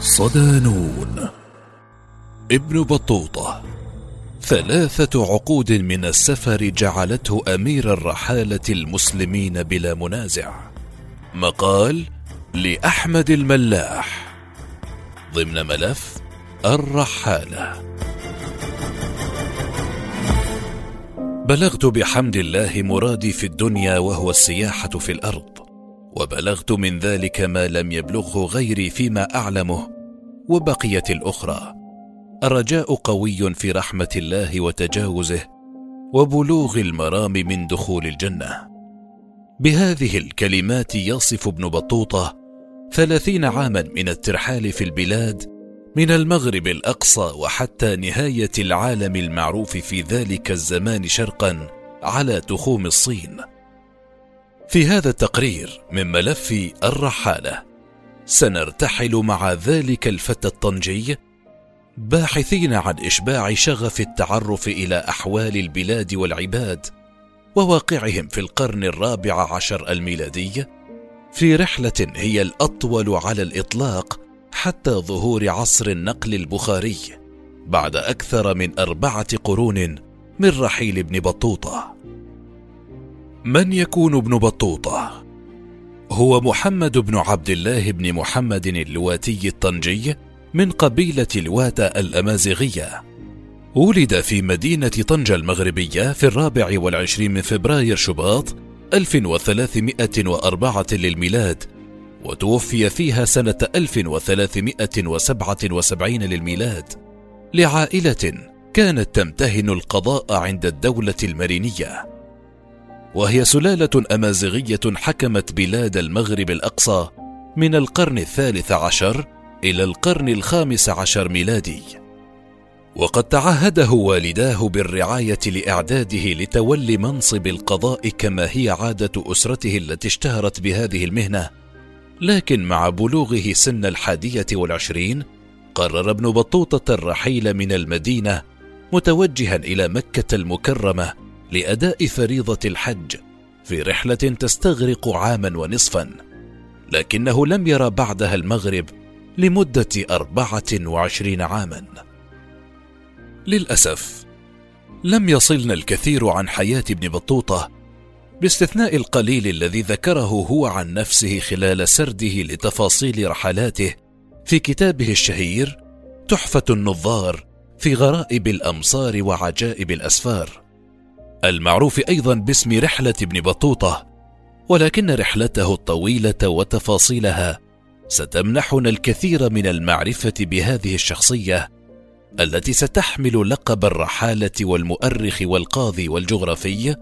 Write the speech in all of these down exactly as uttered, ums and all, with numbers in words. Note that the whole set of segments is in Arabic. صدانون ابن بطوطة. ثلاثة عقود من السفر جعلته أمير الرحالة المسلمين بلا منازع. مقال لأحمد الملاح ضمن ملف الرحالة. بلغت بحمد الله مرادي في الدنيا وهو السياحة في الأرض، وبلغت من ذلك ما لم يبلغه غيري فيما أعلمه، وبقيت الأخرى الرجاء قوي في رحمة الله وتجاوزه وبلوغ المرام من دخول الجنة. بهذه الكلمات يصف ابن بطوطة ثلاثين عاما من الترحال في البلاد من المغرب الأقصى وحتى نهاية العالم المعروف في ذلك الزمان شرقا على تخوم الصين. في هذا التقرير من ملف الرحالة سنرتحل مع ذلك الفتى الطنجي باحثين عن إشباع شغف التعرف إلى أحوال البلاد والعباد وواقعهم في القرن الرابع عشر الميلادي، في رحلة هي الأطول على الإطلاق حتى ظهور عصر النقل البخاري بعد أكثر من أربعة قرون من رحيل ابن بطوطة. من يكون ابن بطوطة؟ هو محمد بن عبد الله بن محمد اللواتي الطنجي من قبيلة الواتة الأمازيغية. ولد في مدينة طنجة المغربية في الرابع والعشرين من فبراير شباط ألف وثلاثمائة وأربعة للميلاد، وتوفي فيها سنة ألف وثلاثمائة وسبعة وسبعين للميلاد، لعائلة كانت تمتهن القضاء عند الدولة المرينية، وهي سلالة أمازيغية حكمت بلاد المغرب الأقصى من القرن الثالث عشر إلى القرن الخامس عشر ميلادي. وقد تعهده والداه بالرعاية لإعداده لتولي منصب القضاء كما هي عادة أسرته التي اشتهرت بهذه المهنة. لكن مع بلوغه سن الحادية والعشرين قرر ابن بطوطة الرحيل من المدينة متوجها إلى مكة المكرمة لأداء فريضة الحج في رحلة تستغرق عاما ونصفا، لكنه لم يرى بعدها المغرب لمدة أربعة وعشرين عاما. للأسف لم يصلنا الكثير عن حياة ابن بطوطة باستثناء القليل الذي ذكره هو عن نفسه خلال سرده لتفاصيل رحلاته في كتابه الشهير تحفة النظار في غرائب الأمصار وعجائب الأسفار، المعروف أيضا باسم رحلة ابن بطوطة. ولكن رحلته الطويلة وتفاصيلها ستمنحنا الكثير من المعرفة بهذه الشخصية التي ستحمل لقب الرحالة والمؤرخ والقاضي والجغرافي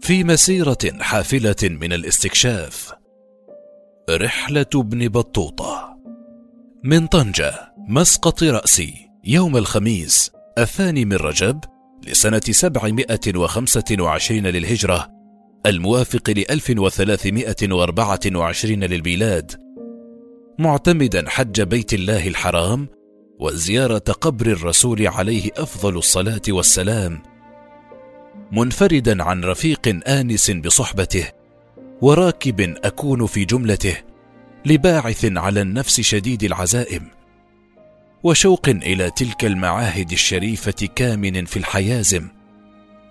في مسيرة حافلة من الاستكشاف. رحلة ابن بطوطة من طنجة مسقط رأسي يوم الخميس الثاني من رجب لسنة سبعمائة وخمسة وعشرين للهجرة الموافق لألف وثلاثمائة وأربعة وعشرين للميلاد، معتمدا حج بيت الله الحرام وزيارة قبر الرسول عليه أفضل الصلاة والسلام، منفردا عن رفيق آنس بصحبته وراكب أكون في جملته، لباعث على النفس شديد العزائم وشوق إلى تلك المعاهد الشريفة كامن في الحيازم،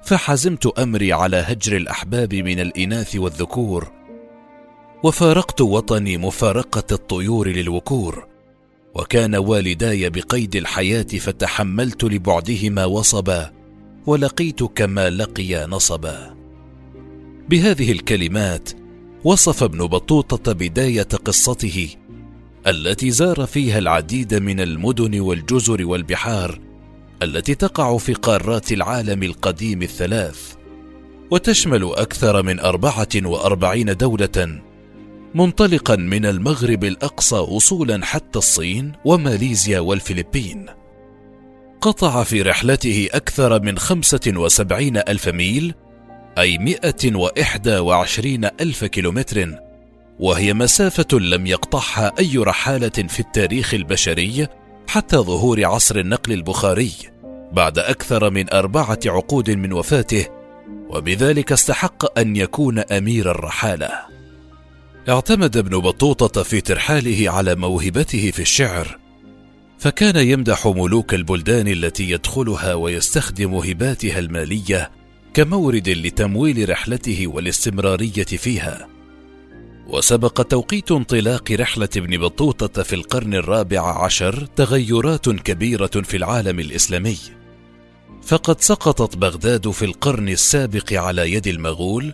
فحزمت أمري على هجر الأحباب من الإناث والذكور، وفارقت وطني مفارقة الطيور للوكور، وكان والداي بقيد الحياة فتحملت لبعدهما وصبا، ولقيت كما لقيا نصبا. بهذه الكلمات وصف ابن بطوطة بداية قصته التي زار فيها العديد من المدن والجزر والبحار التي تقع في قارات العالم القديم الثلاث، وتشمل أكثر من أربعة وأربعين دولة، منطلقا من المغرب الأقصى وصولا حتى الصين وماليزيا والفلبين. قطع في رحلته أكثر من خمسة وسبعين ألف ميل أي مئة وإحدى وعشرين ألف كيلومتر، وهي مسافة لم يقطعها أي رحالة في التاريخ البشري حتى ظهور عصر النقل البخاري بعد أكثر من أربعة عقود من وفاته، وبذلك استحق أن يكون أمير الرحالة. اعتمد ابن بطوطة في ترحاله على موهبته في الشعر، فكان يمدح ملوك البلدان التي يدخلها ويستخدم هباتها المالية كمورد لتمويل رحلته والاستمرارية فيها. وسبق توقيت انطلاق رحلة ابن بطوطة في القرن الرابع عشر تغيرات كبيرة في العالم الإسلامي، فقد سقطت بغداد في القرن السابق على يد المغول،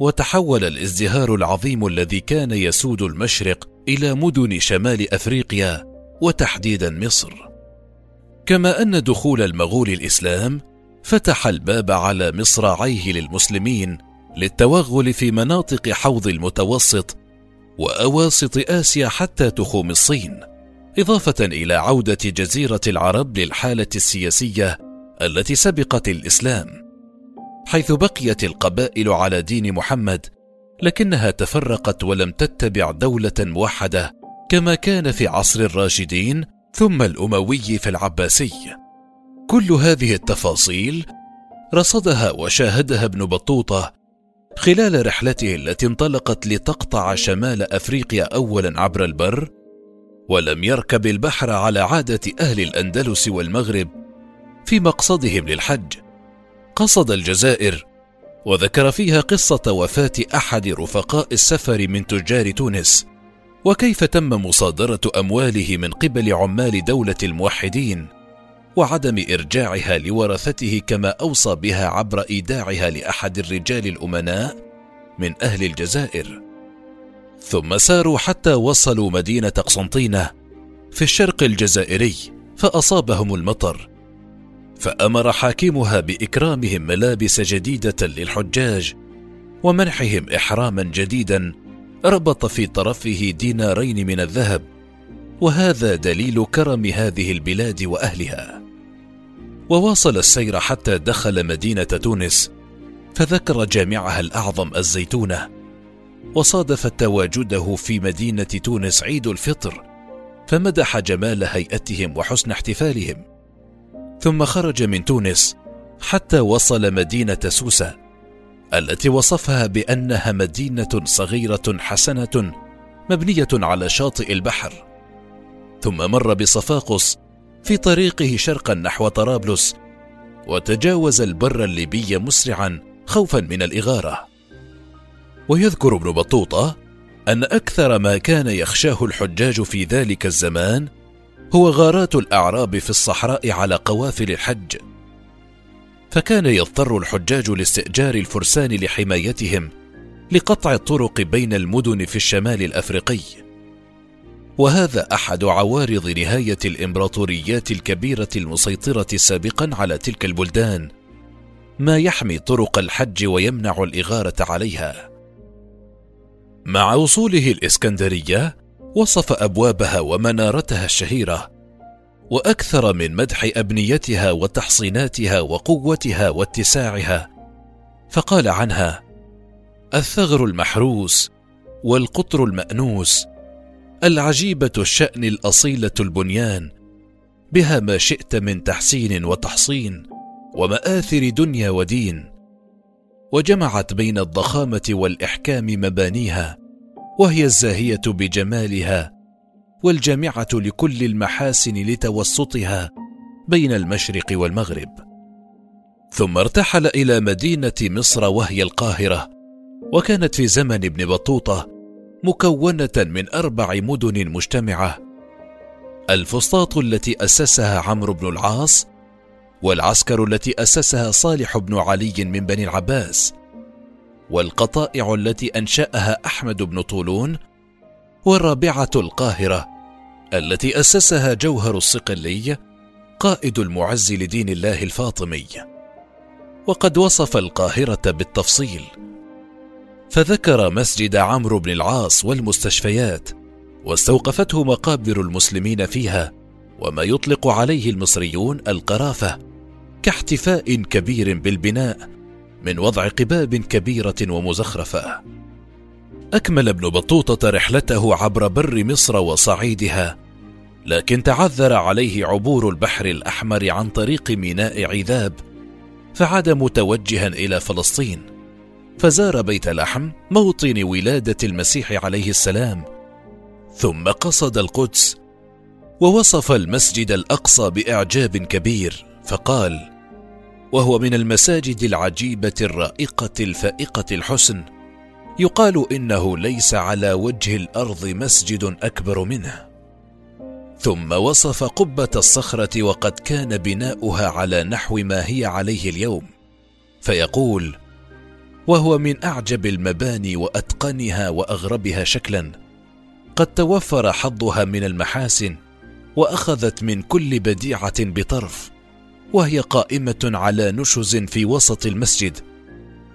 وتحول الازدهار العظيم الذي كان يسود المشرق إلى مدن شمال أفريقيا وتحديدا مصر. كما أن دخول المغول الإسلام فتح الباب على مصراعيه للمسلمين للتوغل في مناطق حوض المتوسط وأواسط آسيا حتى تخوم الصين، إضافة إلى عودة جزيرة العرب للحالة السياسية التي سبقت الإسلام، حيث بقيت القبائل على دين محمد لكنها تفرقت ولم تتبع دولة موحدة كما كان في عصر الراشدين ثم الأموي في العباسي. كل هذه التفاصيل رصدها وشاهدها ابن بطوطة خلال رحلته التي انطلقت لتقطع شمال أفريقيا أولا عبر البر، ولم يركب البحر على عادة أهل الأندلس والمغرب في مقصدهم للحج. قصد الجزائر، وذكر فيها قصة وفاة أحد رفقاء السفر من تجار تونس، وكيف تم مصادرة أمواله من قبل عمال دولة الموحدين وعدم إرجاعها لورثته كما أوصى بها عبر إيداعها لأحد الرجال الأمناء من أهل الجزائر. ثم ساروا حتى وصلوا مدينة قسنطينة في الشرق الجزائري، فأصابهم المطر، فأمر حاكمها بإكرامهم ملابس جديدة للحجاج ومنحهم إحراما جديدا ربط في طرفه دينارين من الذهب، وهذا دليل كرم هذه البلاد وأهلها. وواصل السير حتى دخل مدينة تونس، فذكر جامعها الأعظم الزيتونة، وصادف تواجده في مدينة تونس عيد الفطر، فمدح جمال هيئتهم وحسن احتفالهم. ثم خرج من تونس حتى وصل مدينة سوسة التي وصفها بأنها مدينة صغيرة حسنة مبنية على شاطئ البحر. ثم مر بصفاقس في طريقه شرقا نحو طرابلس، وتجاوز البر الليبي مسرعا خوفا من الإغارة. ويذكر ابن بطوطة أن أكثر ما كان يخشاه الحجاج في ذلك الزمان هو غارات الأعراب في الصحراء على قوافل الحج، فكان يضطر الحجاج لاستئجار الفرسان لحمايتهم لقطع الطرق بين المدن في الشمال الأفريقي. وهذا أحد عوارض نهاية الإمبراطوريات الكبيرة المسيطرة سابقا على تلك البلدان، ما يحمي طرق الحج ويمنع الإغارة عليها. مع وصوله الإسكندرية وصف أبوابها ومنارتها الشهيرة، وأكثر من مدح أبنيتها وتحصيناتها وقوتها واتساعها، فقال عنها: الثغر المحروس والقطر المأنوس، العجيبة الشأن الأصيلة البنيان، بها ما شئت من تحسين وتحصين ومآثر دنيا ودين. وجمعت بين الضخامة والإحكام مبانيها، وهي الزاهية بجمالها والجامعة لكل المحاسن لتوسطها بين المشرق والمغرب. ثم ارتحل إلى مدينة مصر وهي القاهرة، وكانت في زمن ابن بطوطة مكونة من أربع مدن مجتمعة: الفسطاط التي أسسها عمرو بن العاص، والعسكر التي أسسها صالح بن علي من بني العباس، والقطائع التي أنشأها أحمد بن طولون، والرابعة القاهرة التي أسسها جوهر الصقلي قائد المعز لدين الله الفاطمي. وقد وصف القاهرة بالتفصيل، فذكر مسجد عمرو بن العاص والمستشفيات، واستوقفته مقابر المسلمين فيها وما يطلق عليه المصريون القرافة كاحتفاء كبير بالبناء من وضع قباب كبيرة ومزخرفة. أكمل ابن بطوطة رحلته عبر بر مصر وصعيدها، لكن تعذر عليه عبور البحر الأحمر عن طريق ميناء عذاب، فعاد متوجها إلى فلسطين، فزار بيت لحم موطن ولادة المسيح عليه السلام، ثم قصد القدس، ووصف المسجد الأقصى بإعجاب كبير فقال، وهو من المساجد العجيبة الرائقة الفائقة الحسن، يقال إنه ليس على وجه الأرض مسجد أكبر منه. ثم وصف قبة الصخرة وقد كان بناؤها على نحو ما هي عليه اليوم، فيقول، وهو من أعجب المباني وأتقنها وأغربها شكلا، قد توفر حظها من المحاسن وأخذت من كل بديعة بطرف، وهي قائمة على نشز في وسط المسجد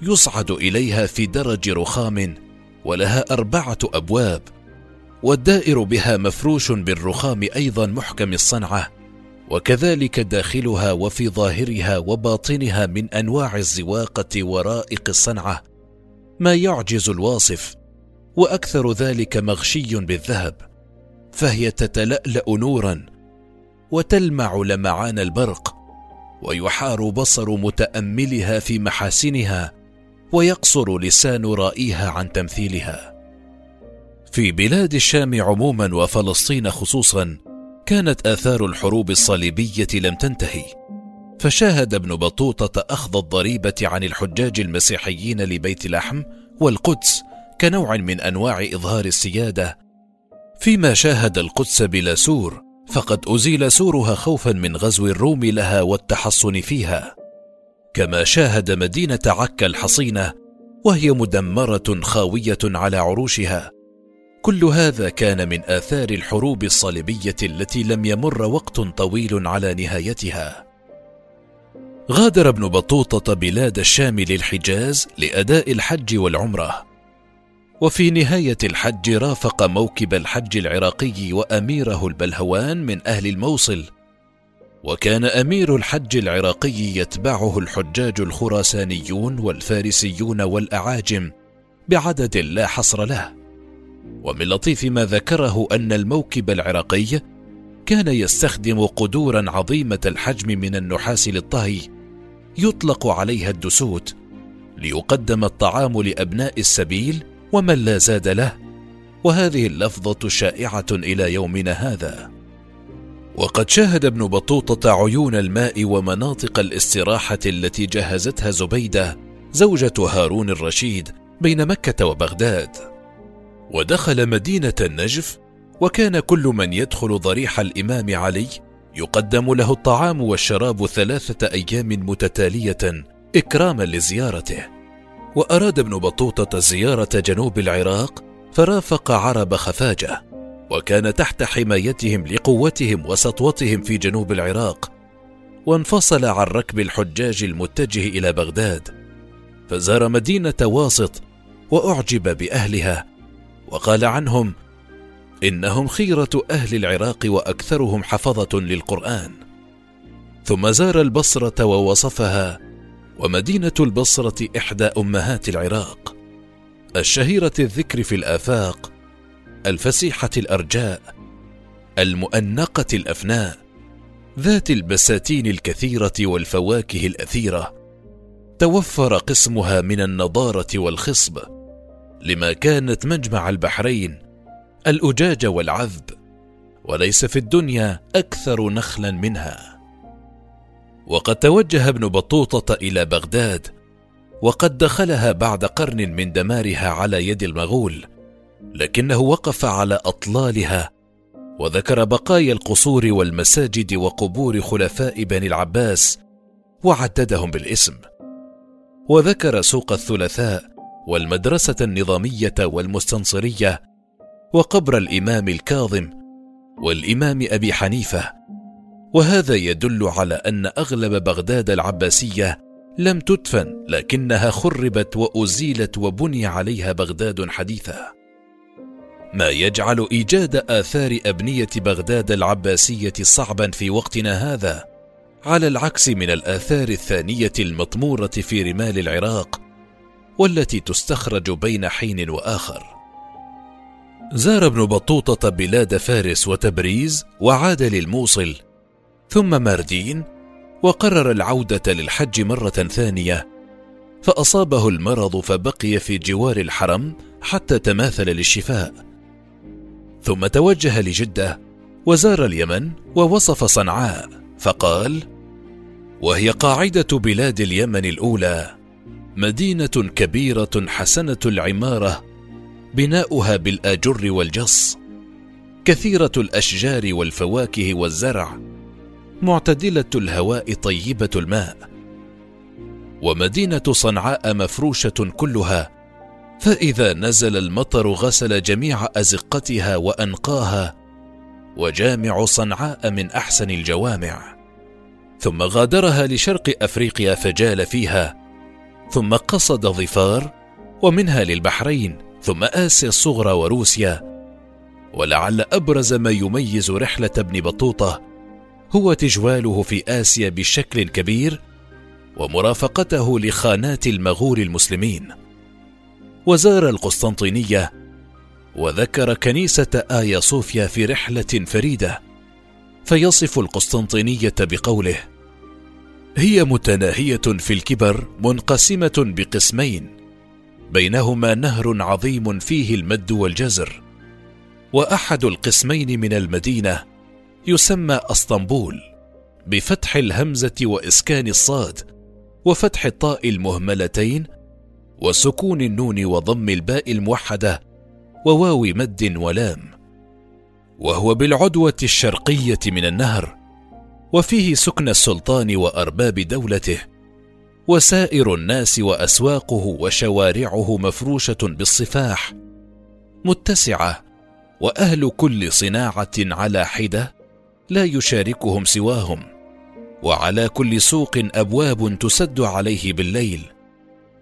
يصعد إليها في درج رخام، ولها أربعة أبواب، والدائر بها مفروش بالرخام أيضا محكم الصنعة، وكذلك داخلها وفي ظاهرها وباطنها من أنواع الزواقة ورائق الصنعة ما يعجز الواصف، وأكثر ذلك مغشي بالذهب، فهي تتلألأ نورا وتلمع لمعان البرق، ويحار بصر متأملها في محاسنها، ويقصر لسان رائيها عن تمثيلها. في بلاد الشام عموما وفلسطين خصوصا كانت آثار الحروب الصليبية لم تنتهي، فشاهد ابن بطوطة أخذ الضريبة عن الحجاج المسيحيين لبيت لحم والقدس كنوع من أنواع إظهار السيادة، فيما شاهد القدس بلا سور، فقد أزيل سورها خوفا من غزو الروم لها والتحصن فيها، كما شاهد مدينة عكا الحصينة وهي مدمرة خاوية على عروشها. كل هذا كان من آثار الحروب الصليبية التي لم يمر وقت طويل على نهايتها. غادر ابن بطوطة بلاد الشام للحجاز لأداء الحج والعمرة، وفي نهاية الحج رافق موكب الحج العراقي وأميره البلهوان من أهل الموصل، وكان أمير الحج العراقي يتبعه الحجاج الخراسانيون والفارسيون والأعاجم بعدد لا حصر له. ومن لطيف ما ذكره أن الموكب العراقي كان يستخدم قدورا عظيمة الحجم من النحاس للطهي يطلق عليها الدسوت، ليقدم الطعام لأبناء السبيل ومن لا زاد له، وهذه اللفظة شائعة إلى يومنا هذا. وقد شاهد ابن بطوطة عيون الماء ومناطق الاستراحة التي جهزتها زبيدة زوجة هارون الرشيد بين مكة وبغداد، ودخل مدينة النجف، وكان كل من يدخل ضريح الإمام علي يقدم له الطعام والشراب ثلاثة أيام متتالية إكراما لزيارته. وأراد ابن بطوطة زيارة جنوب العراق فرافق عرب خفاجة، وكان تحت حمايتهم لقوتهم وسطوتهم في جنوب العراق، وانفصل عن ركب الحجاج المتجه إلى بغداد، فزار مدينة واسط وأعجب بأهلها، وقال عنهم إنهم خيرة أهل العراق وأكثرهم حفظة للقرآن. ثم زار البصرة ووصفها، ومدينة البصرة إحدى أمهات العراق الشهيرة الذكر في الآفاق، الفسيحة الأرجاء، المؤنقة الأفناء، ذات البساتين الكثيرة والفواكه الأثيرة، توفر قسمها من النضارة والخصب، لما كانت مجمع البحرين الأجاج والعذب، وليس في الدنيا أكثر نخلا منها. وقد توجه ابن بطوطة إلى بغداد، وقد دخلها بعد قرن من دمارها على يد المغول، لكنه وقف على أطلالها، وذكر بقايا القصور والمساجد وقبور خلفاء بني العباس وعددهم بالاسم، وذكر سوق الثلاثاء والمدرسة النظامية والمستنصرية، وقبر الإمام الكاظم والإمام أبي حنيفة، وهذا يدل على أن أغلب بغداد العباسية لم تدفن، لكنها خربت وأزيلت وبني عليها بغداد حديثة، ما يجعل إيجاد آثار أبنية بغداد العباسية صعبا في وقتنا هذا، على العكس من الآثار الثانية المطمورة في رمال العراق والتي تستخرج بين حين وآخر. زار ابن بطوطة بلاد فارس وتبريز وعاد للموصل ثم ماردين، وقرر العودة للحج مرة ثانية، فأصابه المرض فبقي في جوار الحرم حتى تماثل للشفاء، ثم توجه لجدة وزار اليمن ووصف صنعاء فقال: وهي قاعدة بلاد اليمن الأولى، مدينة كبيرة حسنة العمارة، بناؤها بالآجر والجص، كثيرة الأشجار والفواكه والزرع، معتدلة الهواء طيبة الماء، ومدينة صنعاء مفروشة كلها، فإذا نزل المطر غسل جميع أزقتها وأنقاها، وجامع صنعاء من أحسن الجوامع. ثم غادرها لشرق أفريقيا فجال فيها، ثم قصد ظفار ومنها للبحرين ثم آسيا الصغرى وروسيا. ولعل أبرز ما يميز رحلة ابن بطوطة هو تجواله في آسيا بشكل كبير ومرافقته لخانات المغول المسلمين. وزار القسطنطينية وذكر كنيسة آيا صوفيا في رحلة فريدة، فيصف القسطنطينية بقوله: هي متناهية في الكبر، منقسمة بقسمين، بينهما نهر عظيم فيه المد والجزر، وأحد القسمين من المدينة يسمى أسطنبول بفتح الهمزة وإسكان الصاد وفتح الطاء المهملتين وسكون النون وضم الباء الموحدة وواو مد ولام، وهو بالعدوة الشرقية من النهر، وفيه سكن السلطان وأرباب دولته، وسائر الناس وأسواقه وشوارعه مفروشة بالصفاح متسعة، وأهل كل صناعة على حدة لا يشاركهم سواهم، وعلى كل سوق أبواب تسد عليه بالليل،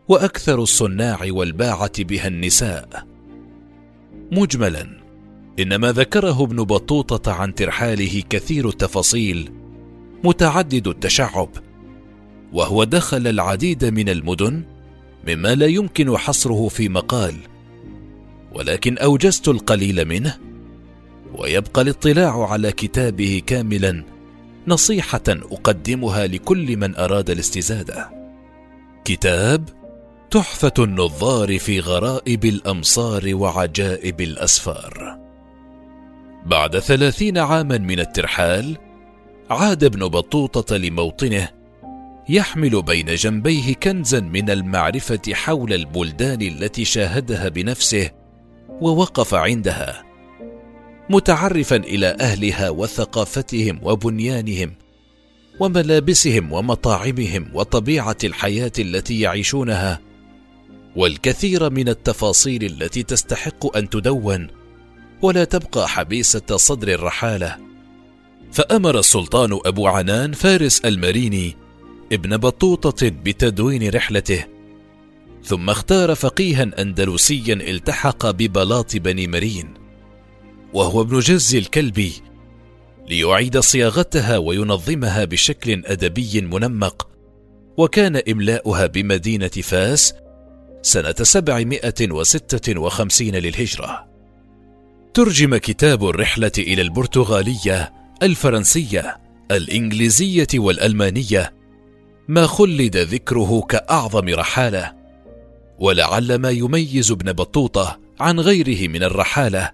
وأكثر الصناع والباعة بها النساء. مجملا، إنما ذكره ابن بطوطة عن ترحاله كثير التفاصيل متعدد التشعب، وهو دخل العديد من المدن مما لا يمكن حصره في مقال، ولكن أوجزت القليل منه، ويبقى الاطلاع على كتابه كاملا نصيحة أقدمها لكل من أراد الاستزادة. كتاب تحفة النظار في غرائب الأمصار وعجائب الأسفار. بعد ثلاثين عاما من الترحال عاد ابن بطوطة لموطنه، يحمل بين جنبيه كنزا من المعرفة حول البلدان التي شاهدها بنفسه ووقف عندها، متعرفا إلى أهلها وثقافتهم وبنيانهم وملابسهم ومطاعمهم وطبيعة الحياة التي يعيشونها، والكثير من التفاصيل التي تستحق أن تدون ولا تبقى حبيسة صدر الرحالة. فأمر السلطان أبو عنان فارس المريني ابن بطوطة بتدوين رحلته، ثم اختار فقيها أندلسيا التحق ببلاط بني مرين، وهو ابن جز الكلبي، ليعيد صياغتها وينظمها بشكل أدبي منمق. وكان إملاؤها بمدينة فاس سنة سبعمائة وستة وخمسين للهجرة. ترجم كتاب الرحلة إلى البرتغالية، الفرنسية، الإنجليزية والألمانية، ما خلد ذكره كأعظم رحالة. ولعل ما يميز ابن بطوطة عن غيره من الرحالة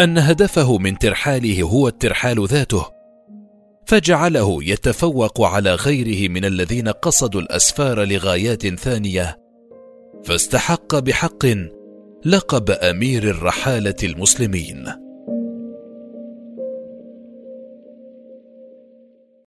أن هدفه من ترحاله هو الترحال ذاته، فجعله يتفوق على غيره من الذين قصدوا الأسفار لغايات ثانية، فاستحق بحق لقب أمير الرحالة المسلمين.